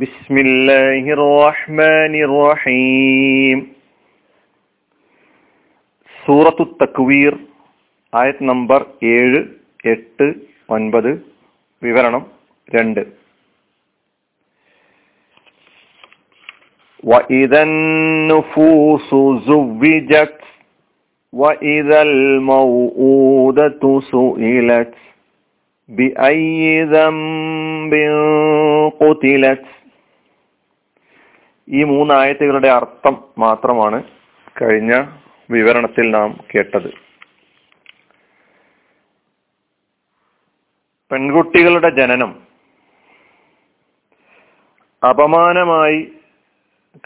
ബിസ്മില്ലാഹിർ റഹ്മാനിർ റഹീം. സൂറത്തു തക്വീർ ആയത് നമ്പർ 7, 8, 9. വിവരണം 2. വഇദൻ നുഫൂസു സുവ്വിജത് വഇദൽ മൗഊദതു സുഇലത് ബിഅയ്യി ദംബിൻ ഖുതിലത്. ഈ 3 ആയത്തുകളുടെ അർത്ഥം മാത്രമാണ് കഴിഞ്ഞ വിവരണത്തിൽ നാം കേട്ടത്. പെൺകുട്ടികളുടെ ജനനം അപമാനമായി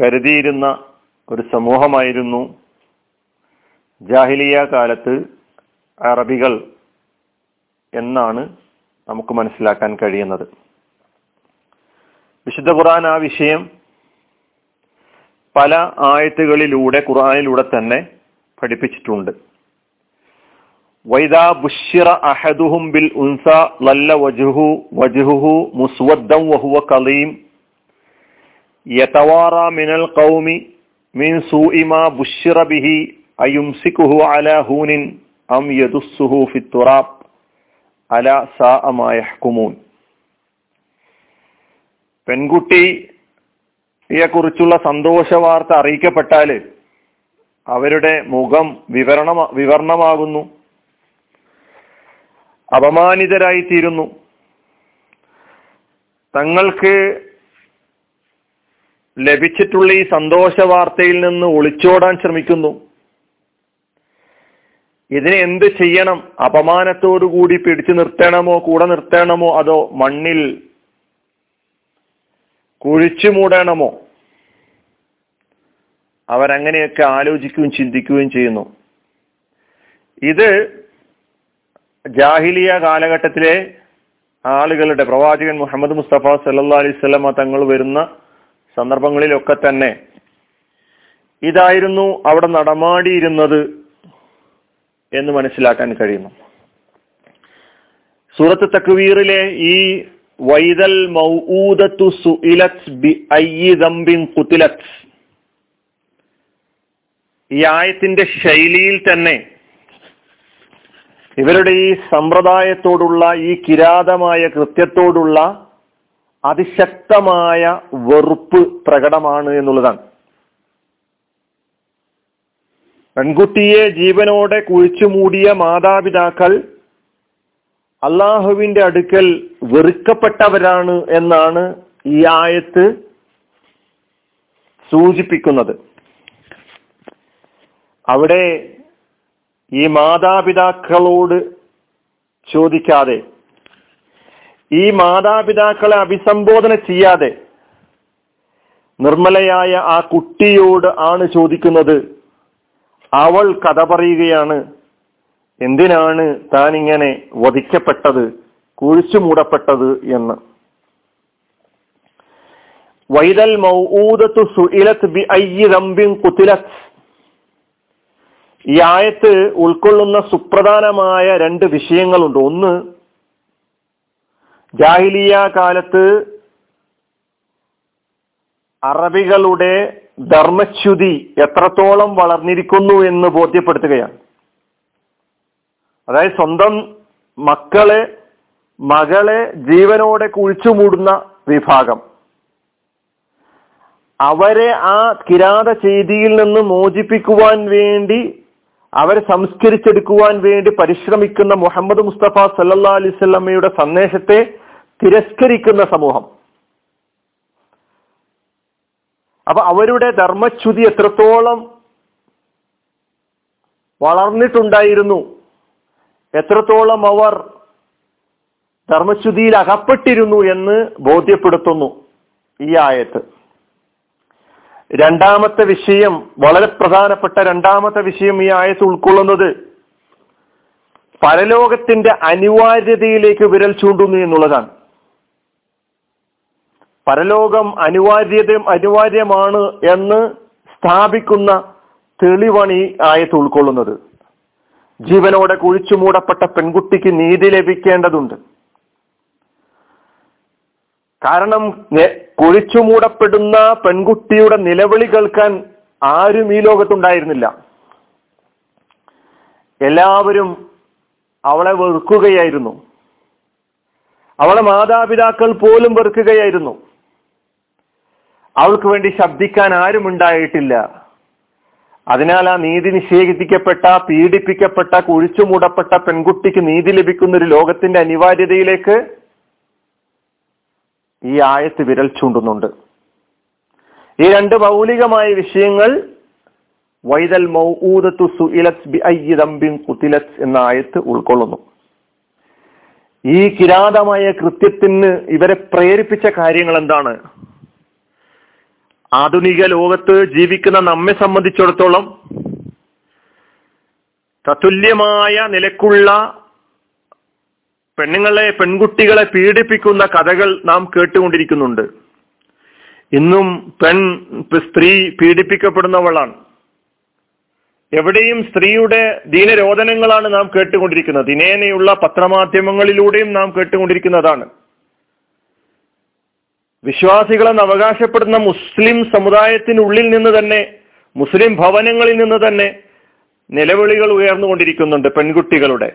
കരുതിയിരുന്ന ഒരു സമൂഹമായിരുന്നു ജാഹിലിയ കാലത്ത് അറബികൾ എന്നാണ് നമുക്ക് മനസ്സിലാക്കാൻ കഴിയുന്നത്. വിശുദ്ധ ഖുർആൻ ആ വിഷയം പല ആയത്തുകളിലൂടെ ഖുർആനിലൂടെ തന്നെ പഠിപ്പിച്ചിട്ടുണ്ട്. വൈദാ ബുശ്ശിറ അഹദുഹും ബിൽ ഉൻസ ലല്ല വജ്ഹുഹു മുസ്വദ്ദൻ വഹുവ കളീം യതവാറാ മിനൽ ഖൗമി മിൻ സൂഇ മാ ബുശ്ശിറ ബിഹി അയുംസികുഹു അലാ ഹൂനിൻ അം യദുസ്സുഹു ഫിത്തുറാബ് അലാ സാഅ മാ യഹ്കുമൂൻ. പെൺകുട്ടിയെക്കുറിച്ചുള്ള സന്തോഷ വാർത്ത അറിയിക്കപ്പെട്ടാൽ അവരുടെ മുഖം വിവരണമാകുന്നു, അപമാനിതരായിത്തീരുന്നു. തങ്ങൾക്ക് ലഭിച്ചിട്ടുള്ള ഈ സന്തോഷ വാർത്തയിൽ നിന്ന് ഒളിച്ചോടാൻ ശ്രമിക്കുന്നു. ഇതിനെ എന്ത് ചെയ്യണം? അപമാനത്തോടുകൂടി പിടിച്ചു നിർത്തണമോ, കൂടെ നിർത്തണമോ, അതോ മണ്ണിൽ കുഴിച്ചു മൂടണമോ? അവരങ്ങനെയൊക്കെ ആലോചിക്കുകയും ചിന്തിക്കുകയും ചെയ്യുന്നു. ഇത് ജാഹിലിയ കാലഘട്ടത്തിലെ ആളുകളുടെ പ്രവാചകൻ മുഹമ്മദ് മുസ്തഫ സല്ലല്ലാഹു അലൈഹി വസല്ലമ തങ്ങൾ വരുന്ന സന്ദർഭങ്ങളിലൊക്കെ തന്നെ ഇതായിരുന്നു അവിടെ നടമാടിയിരുന്നത് എന്ന് മനസ്സിലാക്കാൻ കഴിയുന്നു. സൂറത്ത് തക്വീറിലെ ഈ വൈദൽ മൗഊദതു സുഇലത് ബിഅയ്യി ദംബിൻ ഖുതിലത് ഈ ആയത്തിന്റെ ശൈലിയിൽ തന്നെ ഇവരുടെ ഈ സമ്പ്രദായത്തോടുള്ള, ഈ കിരാതമായ കൃത്യത്തോടുള്ള അതിശക്തമായ വെറുപ്പ് പ്രകടമാണ് എന്നുള്ളതാണ്. പെൺകുട്ടിയെ ജീവനോടെ കുഴിച്ചു മൂടിയ മാതാപിതാക്കൾ അള്ളാഹുവിന്റെ അടുക്കൽ വെറുക്കപ്പെട്ടവരാണ് എന്നാണ് ഈ ആയത്ത് സൂചിപ്പിക്കുന്നത്. അവിടെ ഈ മാതാപിതാക്കളോട് ചോദിക്കാതെ, ഈ മാതാപിതാക്കളെ അഭിസംബോധന ചെയ്യാതെ നിർമ്മലയായ ആ കുട്ടിയോട് ആണ് ചോദിക്കുന്നത്. അവൾ കഥ പറയുകയാണ്, എന്തിനാണ് താനിങ്ങനെ വധിക്കപ്പെട്ടത്, കുഴിച്ചു മൂടപ്പെട്ടത് എന്ന്. വൈദൽ മൗഊദതു സുഇലത് ബിഅയ്യി ദംബിൻ ഖുതിലത് ഈ ആയത്ത് ഉൾക്കൊള്ളുന്ന സുപ്രധാനമായ 2 വിഷയങ്ങളുണ്ട്. ഒന്ന്, ജാഹിലിയ കാലത്ത് അറബികളുടെ ധർമ്മച്യുതി എത്രത്തോളം വളർന്നിരിക്കുന്നു എന്ന് ബോധ്യപ്പെടുത്തുകയാണ്. അതായത് സ്വന്തം മകളെ ജീവനോടെ കുഴിച്ചു മൂടുന്ന വിഭാഗം, അവരെ ആ കിരാത ചെയ്തിയിൽ നിന്ന് മോചിപ്പിക്കുവാൻ വേണ്ടി, അവരെ സംസ്കരിച്ചെടുക്കുവാൻ വേണ്ടി പരിശ്രമിക്കുന്ന മുഹമ്മദ് മുസ്തഫ സല്ലല്ലാഹു അലൈഹി വസല്ലമയുടെ സന്ദേശത്തെ തിരസ്കരിക്കുന്ന സമൂഹം. അപ്പൊ അവരുടെ ധർമ്മച്യുതി എത്രത്തോളം വളർന്നിട്ടുണ്ടായിരുന്നു, എത്രത്തോളം അവർ ധർമ്മച്യുതിയിൽ അകപ്പെട്ടിരുന്നു എന്ന് ബോധ്യപ്പെടുത്തുന്നു ഈ ആയത്ത്. രണ്ടാമത്തെ വിഷയം, വളരെ പ്രധാനപ്പെട്ട രണ്ടാമത്തെ വിഷയം ഈ ആയത്ത് ഉൾക്കൊള്ളുന്നത് പരലോകത്തിന്റെ അനിവാര്യതയിലേക്ക് വിരൽ ചൂണ്ടുന്നു എന്നുള്ളതാണ്. പരലോകം അനിവാര്യമാണ് എന്ന് സ്ഥാപിക്കുന്ന തെളിവാണ് ഈ ആയത്ത് ഉൾക്കൊള്ളുന്നത്. ജീവനോടെ കുഴിച്ചു മൂടപ്പെട്ട പെൺകുട്ടിക്ക് നീതി ലഭിക്കേണ്ടതുണ്ട്. കാരണം കുഴിച്ചു മൂടപ്പെടുന്ന പെൺകുട്ടിയുടെ നിലവിളി കേൾക്കാൻ ആരും ഈ ലോകത്തുണ്ടായിരുന്നില്ല. എല്ലാവരും അവളെ വെറുക്കുകയായിരുന്നു. അവളെ മാതാപിതാക്കൾ പോലും വെറുക്കുകയായിരുന്നു. അവൾക്ക് വേണ്ടി ശബ്ദിക്കാൻ ആരും ഉണ്ടായിട്ടില്ല. അതിനാൽ ആ നീതി നിഷേധിക്കപ്പെട്ട, പീഡിപ്പിക്കപ്പെട്ട, കുഴിച്ചു മൂടപ്പെട്ട പെൺകുട്ടിക്ക് നീതി ലഭിക്കുന്ന ഒരു ലോകത്തിന്റെ അനിവാര്യതയിലേക്ക് ഈ ആയത്ത് വിരൽ ചൂണ്ടുന്നുണ്ട്. ഈ രണ്ട് മൗലികമായ വിഷയങ്ങൾ വൈദൽ മൗഊദതു സുഇലത് ബിഅയ്യി ദംബിൻ ഖുതിലത് എന്ന ആയത്ത് ഉൾക്കൊള്ളുന്നു. ഈ കിരാതമായ കൃത്യത്തിന് ഇവരെ പ്രേരിപ്പിച്ച കാര്യങ്ങൾ എന്താണ്? ആധുനിക ലോകത്ത് ജീവിക്കുന്ന നമ്മെ സംബന്ധിച്ചിടത്തോളം തത്തുല്യമായ നിലക്കുള്ള പെൺകുട്ടികളെ പീഡിപ്പിക്കുന്ന കഥകൾ നാം കേട്ടുകൊണ്ടിരിക്കുന്നുണ്ട്. ഇന്നും സ്ത്രീ പീഡിപ്പിക്കപ്പെടുന്നവളാണ്. എവിടെയും സ്ത്രീയുടെ ദീനരോധനങ്ങളാണ് നാം കേട്ടുകൊണ്ടിരിക്കുന്നത്. ദിനേനയുള്ള പത്രമാധ്യമങ്ങളിലൂടെയും നാം കേട്ടുകൊണ്ടിരിക്കുന്നതാണ്. വിശ്വാസികളെന്ന് അവകാശപ്പെടുന്ന മുസ്ലിം സമുദായത്തിനുള്ളിൽ നിന്ന് തന്നെ, മുസ്ലിം ഭവനങ്ങളിൽ നിന്ന് തന്നെ നിലവിളികൾ ഉയർന്നുകൊണ്ടിരിക്കുന്നുണ്ട് പെൺകുട്ടികളുടെ.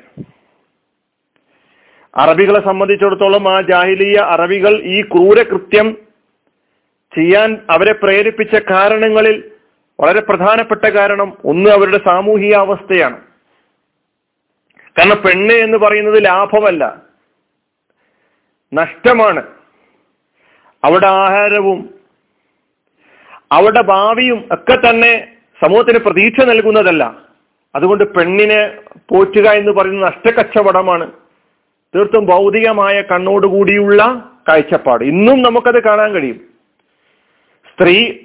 അറബികളെ സംബന്ധിച്ചിടത്തോളം ആ ജാഹിലിയ അറബികൾ ഈ ക്രൂരകൃത്യം ചെയ്യാൻ അവരെ പ്രേരിപ്പിച്ച കാരണങ്ങളിൽ വളരെ പ്രധാനപ്പെട്ട കാരണം ഒന്ന് അവരുടെ സാമൂഹിക അവസ്ഥയാണ്. കാരണം പെണ്ണ് എന്ന് പറയുന്നത് ലാഭമല്ല, നഷ്ടമാണ്. അവരുടെ ആഹാരവും അവരുടെ ഭാവിയും ഒക്കെ തന്നെ സമൂഹത്തിന് പ്രതീക്ഷ നൽകുന്നതല്ല. അതുകൊണ്ട് പെണ്ണിനെ പോറ്റുക എന്ന് പറയുന്നത് നഷ്ടക്കച്ചവടമാണ്. തീർത്തും ഭൗതികമായ കണ്ണോടുകൂടിയുള്ള കാഴ്ചപ്പാട് ഇന്നും നമുക്കത് കാണാൻ കഴിയും.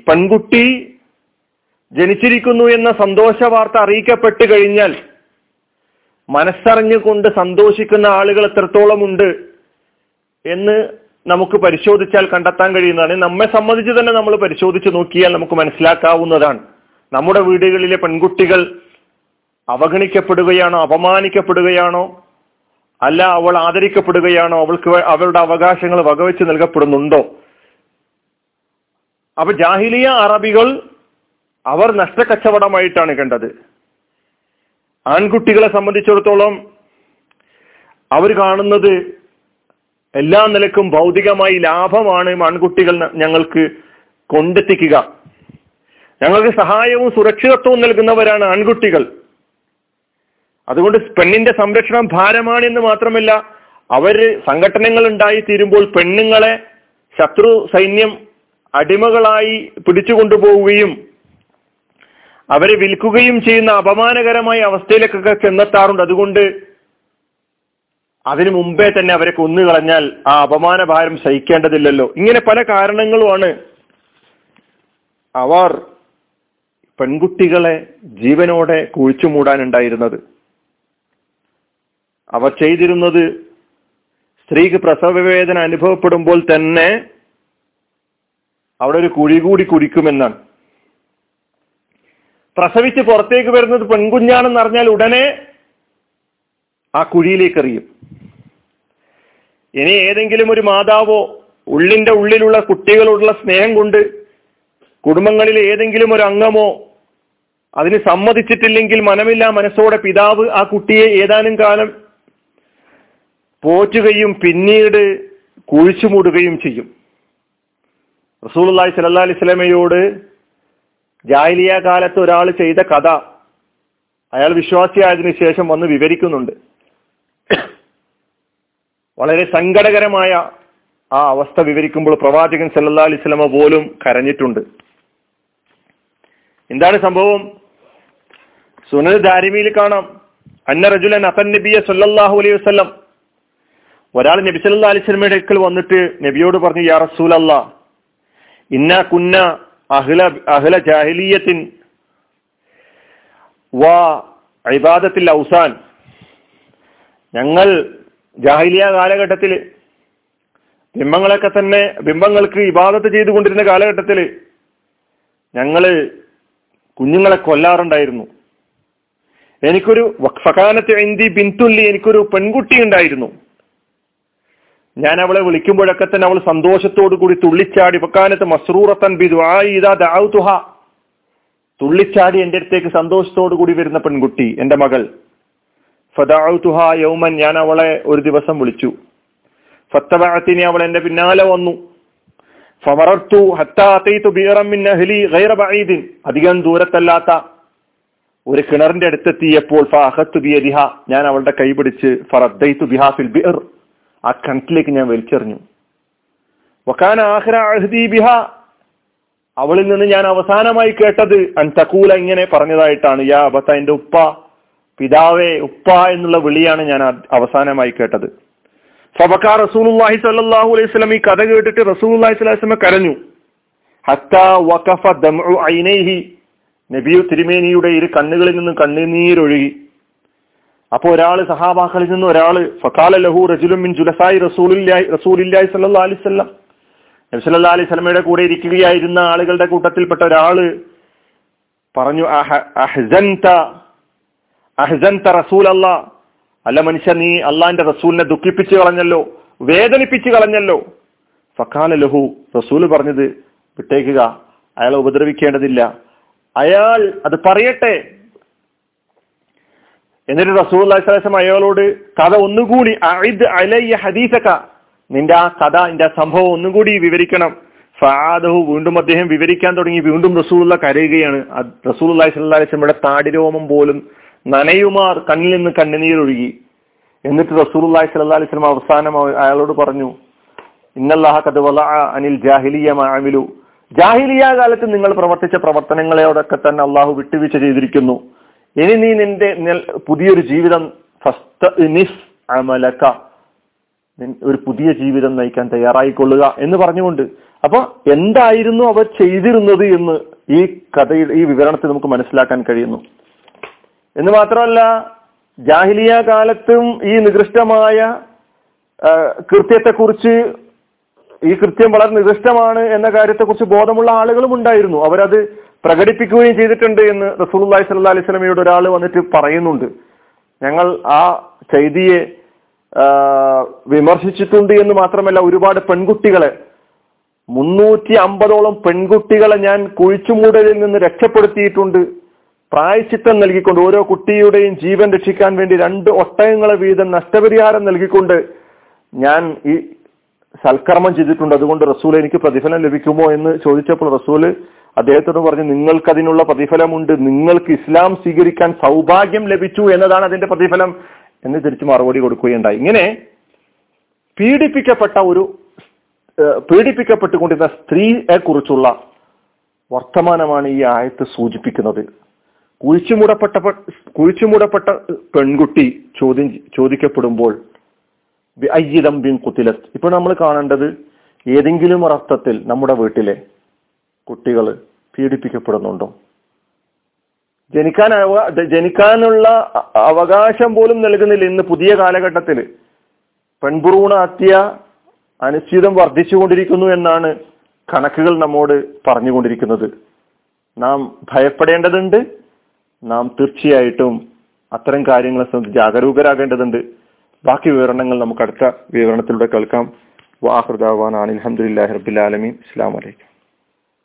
പെൺകുട്ടി ജനിച്ചിരിക്കുന്നു എന്ന സന്തോഷ വാർത്ത അറിയിക്കപ്പെട്ട് കഴിഞ്ഞാൽ മനസ്സറിഞ്ഞുകൊണ്ട് സന്തോഷിക്കുന്ന ആളുകൾ എത്രത്തോളം ഉണ്ട് എന്ന് നമുക്ക് പരിശോധിച്ചാൽ കണ്ടെത്താൻ കഴിയുന്നതാണ്. നമ്മെ സംബന്ധിച്ച് തന്നെ നമ്മൾ പരിശോധിച്ച് നോക്കിയാൽ നമുക്ക് മനസ്സിലാക്കാവുന്നതാണ്. നമ്മുടെ വീടുകളിലെ പെൺകുട്ടികൾ അവഗണിക്കപ്പെടുകയാണോ, അപമാനിക്കപ്പെടുകയാണോ, അല്ല അവൾ ആദരിക്കപ്പെടുകയാണോ, അവളുടെ അവകാശങ്ങൾ വകവെച്ച് നൽകപ്പെടുന്നുണ്ടോ? അപ്പൊ ജാഹിലിയ അറബികൾ അവർ നഷ്ടക്കച്ചവടമായിട്ടാണ് കണ്ടത്. ആൺകുട്ടികളെ സംബന്ധിച്ചിടത്തോളം അവർ കാണുന്നത് എല്ലാ നിലക്കും ഭൗതികമായി ലാഭമാണ്. ആൺകുട്ടികൾ ഞങ്ങൾക്ക് കൊണ്ടെത്തിക്കുക, ഞങ്ങൾക്ക് സഹായവും സുരക്ഷിതത്വവും നൽകുന്നവരാണ് ആൺകുട്ടികൾ. അതുകൊണ്ട് പെണ്ണിന്റെ സംരക്ഷണം ഭാരമാണ് എന്ന് മാത്രമല്ല, അവര് സംഘടനകൾ ഉണ്ടായി തീരുമ്പോൾ പെണ്ണുങ്ങളെ ശത്രു സൈന്യം അടിമകളായി പിടിച്ചുകൊണ്ടുപോവുകയും അവരെ വിൽക്കുകയും ചെയ്യുന്ന അപമാനകരമായ അവസ്ഥയിലേക്കൊക്കെ ചെന്നെത്താറുണ്ട്. അതുകൊണ്ട് അതിനു മുമ്പേ തന്നെ അവരെ കൊന്നുകളഞ്ഞാൽ ആ അപമാന ഭാരം സഹിക്കേണ്ടതില്ലല്ലോ. ഇങ്ങനെ പല കാരണങ്ങളുമാണ് അവർ പെൺകുട്ടികളെ ജീവനോടെ കുഴിച്ചു മൂടാനുണ്ടായിരുന്നത്. അവർ ചെയ്തിരുന്നത് സ്ത്രീക്ക് പ്രസവവേദന അനുഭവപ്പെടുമ്പോൾ തന്നെ അവിടെ ഒരു കുഴി കൂടി കുഴിക്കുമെന്നാണ്. പ്രസവിച്ച് പുറത്തേക്ക് വരുന്നത് പെൺകുഞ്ഞാണെന്ന് അറിഞ്ഞാൽ ഉടനെ ആ കുഴിയിലേക്ക് എറിയും. ഇനി ഏതെങ്കിലും ഒരു മാതാവോ ഉള്ളിന്റെ ഉള്ളിലുള്ള കുട്ടികളോടുള്ള സ്നേഹം കൊണ്ട് കുടുംബങ്ങളിലെ ഏതെങ്കിലും ഒരു അംഗമോ അതിന് സമ്മതിച്ചിട്ടില്ലെങ്കിൽ മനമില്ലാ മനസ്സോടെ പിതാവ് ആ കുട്ടിയെ ഏതാനും കാലം പോറ്റുകയും പിന്നീട് കുഴിച്ചു മൂടുകയും ചെയ്യും. റസൂലുള്ളാഹി സ്വല്ലല്ലാഹു അലൈഹി വസല്ലമയോട് ജാഹിലിയ കാലത്ത് ഒരാൾ ചെയ്ത കഥ അയാൾ വിശ്വാസിയായതിനു ശേഷം വന്ന് വിവരിക്കുന്നുണ്ട്. വളരെ സങ്കടകരമായ ആ അവസ്ഥ വിവരിക്കുമ്പോൾ പ്രവാചകൻ സ്വല്ലല്ലാഹു അലൈഹി വസല്ലമ പോലും കരഞ്ഞിട്ടുണ്ട്. എന്താണ് സംഭവം? സുനൻ ദാരിമിയിൽ കാണാം, അന്ന റജുലൻ അതൻ നബിയ സ്വല്ലല്ലാഹു അലൈഹി വസല്ലം, ഒരാൾ നബി സ്വല്ലല്ലാഹു അലൈഹി വസല്ലമയുടെ അടുക്കൽ വന്നിട്ട് നബിയോട് പറഞ്ഞു, യാ റസൂലല്ലാഹ് ഇന്ന കുന്ന അഹ്ല ജാഹിലിയത്തിൻ വാ ഇബാദത്തിൽ ഔസാൻ, ഞങ്ങൾ ജാഹിലിയ കാലഘട്ടത്തിൽ ബിംബങ്ങൾക്ക് ഇബാദത്ത് ചെയ്തുകൊണ്ടിരുന്ന കാലഘട്ടത്തിൽ ഞങ്ങള് കുഞ്ഞുങ്ങളെ കൊല്ലാറുണ്ടായിരുന്നു. എനിക്കൊരു വഖഫകാനത്ത് ഇന്ദി ബിൻതുല്ലി, എനിക്കൊരു പെൺകുട്ടി ഉണ്ടായിരുന്നു. ഞാൻ അവളെ വിളിക്കുമ്പോഴൊക്കെ തന്നെ അവൾ സന്തോഷത്തോടു കൂടി തുള്ളിച്ചാടി വക്കാനത്ത് മസ്റൂറത്തൻ ബിദുആഇ ഇദാ ദഅഉതുഹാ, തുള്ളിച്ചാടി എൻ്റെ അടുത്തേക്ക് സന്തോഷത്തോടു കൂടി വരുന്ന പെൺകുട്ടി എൻ്റെ മകൾ. ഫദഅഉതുഹാ യൗമൻ, ഞാൻ അവളെ ഒരു ദിവസം വിളിച്ചു. ഫത്തബഅതിനി, അവൾ എൻ്റെ പിന്നാലെ വന്നു. ഫമറർതു ഹത്താ അതൈതു ബിറൻ മിൻ അഹ്ലി ഗൈറ ബഈദിൻ, അധികം ദൂരത്തല്ലാത്ത ഒരു കിണറിന്റെ അടുത്തെത്തിയപ്പോൾ ഫഅഖത്തു ബിയദിഹാ, ഞാൻ അവളുടെ കൈ പിടിച്ച് ഫറദ്ദൈതു ബിഹാ ഫിൽ ബിർ, ആ കിണറ്റിലേക്ക് ഞാൻ വലിച്ചെറിഞ്ഞു. വകാന ആഖിറ അഹ്ദി ബിഹാ, അവളിൽ നിന്ന് ഞാൻ അവസാനമായി കേട്ടത് അൻ തഖൂല, ഇങ്ങനെ പറഞ്ഞതായിട്ടാണ്. യാ അബത, എൻ്റെ ഉപ്പ, പിതാവേ, ഉപ്പ എന്നുള്ള വിളിയാണ് ഞാൻ അവസാനമായി കേട്ടത്. ഫബകാ റസൂലുള്ളാഹി സ്വല്ലല്ലാഹു അലൈഹി വസല്ലം, ഈ കഥ കേട്ടിട്ട് റസൂലുള്ളാഹി സ്വല്ലല്ലാഹു അലൈഹി വസല്ലം കരഞ്ഞു. ഹത്താ വഖഫ ദംഉ ഐനൈഹി, നബിയു തിരുമേനിയുടെ ഇരു കണ്ണുകളിൽ നിന്നും കണ്ണുനീരൊഴുകി. അപ്പോൾ ഒരാൾ സഹാബാക്കളിൽ നിന്ന് ഒരാൾ ഫഖാല ലഹു റജുലുൻ മിൻ ജുലസായി റസൂലില്ലാഹി സ്വല്ലല്ലാഹു അലൈഹി വസല്ലം, നബി സ്വല്ലല്ലാഹു അലൈഹി വസല്ലമയുടെ കൂടെ ഇരിക്കുകയായിരുന്ന ആളുകളുടെ കൂട്ടത്തിൽപ്പെട്ട ഒരാൾ പറഞ്ഞു, അഹ്സൻത റസൂലല്ലാഹ്, അല്ല മനുഷ്യ, നീ അള്ളാഹിന്റെ റസൂലിനെ ദുഃഖിപ്പിച്ചു കളഞ്ഞല്ലോ, വേദനിപ്പിച്ചു കളഞ്ഞല്ലോ. ഫഖാല ലഹു, റസൂൽ പറഞ്ഞത് വിട്ടേക്കുക, അയാളെ ഉപദ്രവിക്കേണ്ടതില്ല, അയാൾ അത് പറയട്ടെ. എന്നിട്ട് റസൂലുള്ളാഹി സ്വല്ലല്ലാഹു അലൈഹി വസല്ലം അയാളോട് കഥ ഒന്നുകൂടി, അഇദ് അലൈയ ഹദീസക, നിന്റെ ആ കഥ, നിന്റെ ആ സംഭവം ഒന്നുകൂടി വിവരിക്കണം. ഫആദഹു, വീണ്ടും അദ്ദേഹം വിവരിക്കാൻ തുടങ്ങി. വീണ്ടും റസൂലുള്ളാഹി കരയുകയാണ്. റസൂലുള്ളാഹി സ്വല്ലല്ലാഹു അലൈഹി വസല്ലമയുടെ താടിരോമം പോലും നനയുമാർ കണ്ണിൽ നിന്ന് കണ്ണുനീരൊഴുകി. എന്നിട്ട് റസൂലുള്ളാഹി സ്വല്ലല്ലാഹു അലൈഹി വസല്ലം അവസാനം അയാളോട് പറഞ്ഞു, ഇന്നല്ലാഹ ഖദ് വലഅ അനിൽ ജാഹിലിയ മാ അമിലു, ജാഹിലിയ കാലത്ത് നിങ്ങൾ പ്രവർത്തിച്ച പ്രവർത്തനങ്ങളെയോടൊക്കെ തന്നെ അള്ളാഹു വിട്ടുവീഴ്ച ചെയ്തിരിക്കുന്നു. ഇനി നീ നിന്റെ പുതിയൊരു ജീവിതം ഒരു പുതിയ ജീവിതം നയിക്കാൻ തയ്യാറായിക്കൊള്ളുക എന്ന് പറഞ്ഞുകൊണ്ട്. അപ്പൊ എന്തായിരുന്നു അവർ ചെയ്തിരുന്നത് എന്ന് ഈ കഥയിൽ, ഈ വിവരണത്തിൽ നമുക്ക് മനസ്സിലാക്കാൻ കഴിയുന്നു. എന്ന് മാത്രമല്ല, ജാഹിലിയ കാലത്തും ഈ നികൃഷ്ടമായ കൃത്യത്തെക്കുറിച്ച്, ഈ കൃത്യം വളരെ നികൃഷ്ടമാണ് എന്ന കാര്യത്തെക്കുറിച്ച് ബോധമുള്ള ആളുകളും ഉണ്ടായിരുന്നു. അവരത് പ്രകടിപ്പിക്കുകയും ചെയ്തിട്ടുണ്ട് എന്ന് റസൂലുള്ളാഹി സ്വല്ലല്ലാഹു അലൈഹി വസല്ലമയോട് ഒരാൾ വന്നിട്ട് പറയുന്നുണ്ട്. ഞങ്ങൾ ആ ചെയ്തിയെ വിമർശിച്ചിട്ടുണ്ട് എന്ന് മാത്രമല്ല, ഒരുപാട് പെൺകുട്ടികളെ, 350 പെൺകുട്ടികളെ ഞാൻ കുഴിച്ചുമൂടലിൽ നിന്ന് രക്ഷപ്പെടുത്തിയിട്ടുണ്ട്, പ്രായശ്ചിത്തം നൽകിക്കൊണ്ട്, ഓരോ കുട്ടിയുടെയും ജീവൻ രക്ഷിക്കാൻ വേണ്ടി 2 ഒട്ടകങ്ങളെ വീതം നഷ്ടപരിഹാരം നൽകിക്കൊണ്ട് ഞാൻ ഈ സൽക്കർമ്മം ചെയ്തിട്ടുണ്ട്. അതുകൊണ്ട് റസൂൽ എനിക്ക് പ്രതിഫലം ലഭിക്കുമോ എന്ന് ചോദിച്ചപ്പോൾ റസൂല് അദ്ദേഹത്തോട് പറഞ്ഞു, നിങ്ങൾക്കതിനുള്ള പ്രതിഫലമുണ്ട്, നിങ്ങൾക്ക് ഇസ്ലാം സ്വീകരിക്കാൻ സൗഭാഗ്യം ലഭിച്ചു എന്നതാണ് അതിന്റെ പ്രതിഫലം എന്ന് തിരിച്ചു മറുപടി കൊടുക്കുകയുണ്ടായി. ഇങ്ങനെ പീഡിപ്പിക്കപ്പെട്ടുകൊണ്ടിരുന്ന സ്ത്രീയെ കുറിച്ചുള്ള വർത്തമാനമാണ് ഈ ആയത്ത് സൂചിപ്പിക്കുന്നത്. കുഴിച്ചുമൂടപ്പെട്ട പെൺകുട്ടി ചോദിക്കപ്പെടുമ്പോൾ ബിൻ കുത്തിലത്ത്, ഇപ്പൊ നമ്മൾ കാണേണ്ടത് ഏതെങ്കിലും അർത്ഥത്തിൽ നമ്മുടെ വീട്ടിലെ കുട്ടികൾ പീഡിപ്പിക്കപ്പെടുന്നുണ്ടോ? ജനിക്കാനുള്ള അവകാശം പോലും നൽകുന്നില്ല. ഇന്ന് പുതിയ കാലഘട്ടത്തിൽ പെൺഭ്രൂണ ഹത്യ അനുചിതം വർദ്ധിച്ചുകൊണ്ടിരിക്കുന്നു എന്നാണ് കണക്കുകൾ നമ്മോട് പറഞ്ഞുകൊണ്ടിരിക്കുന്നത്. നാം ഭയപ്പെടേണ്ടതുണ്ട്, നാം തീർച്ചയായിട്ടും അത്തരം കാര്യങ്ങളെ സംബന്ധിച്ച് ജാഗരൂകരാകേണ്ടതുണ്ട്. ബാക്കി വിവരണങ്ങൾ നമുക്ക് അടുത്ത വിവരണത്തിലൂടെ കേൾക്കാം. വആഖിറു ദഅ്വാനാ അനിൽ ഹംദുലില്ലാഹി റബ്ബിൽ ആലമീൻ. അസ്സലാമു അലൈക്കും.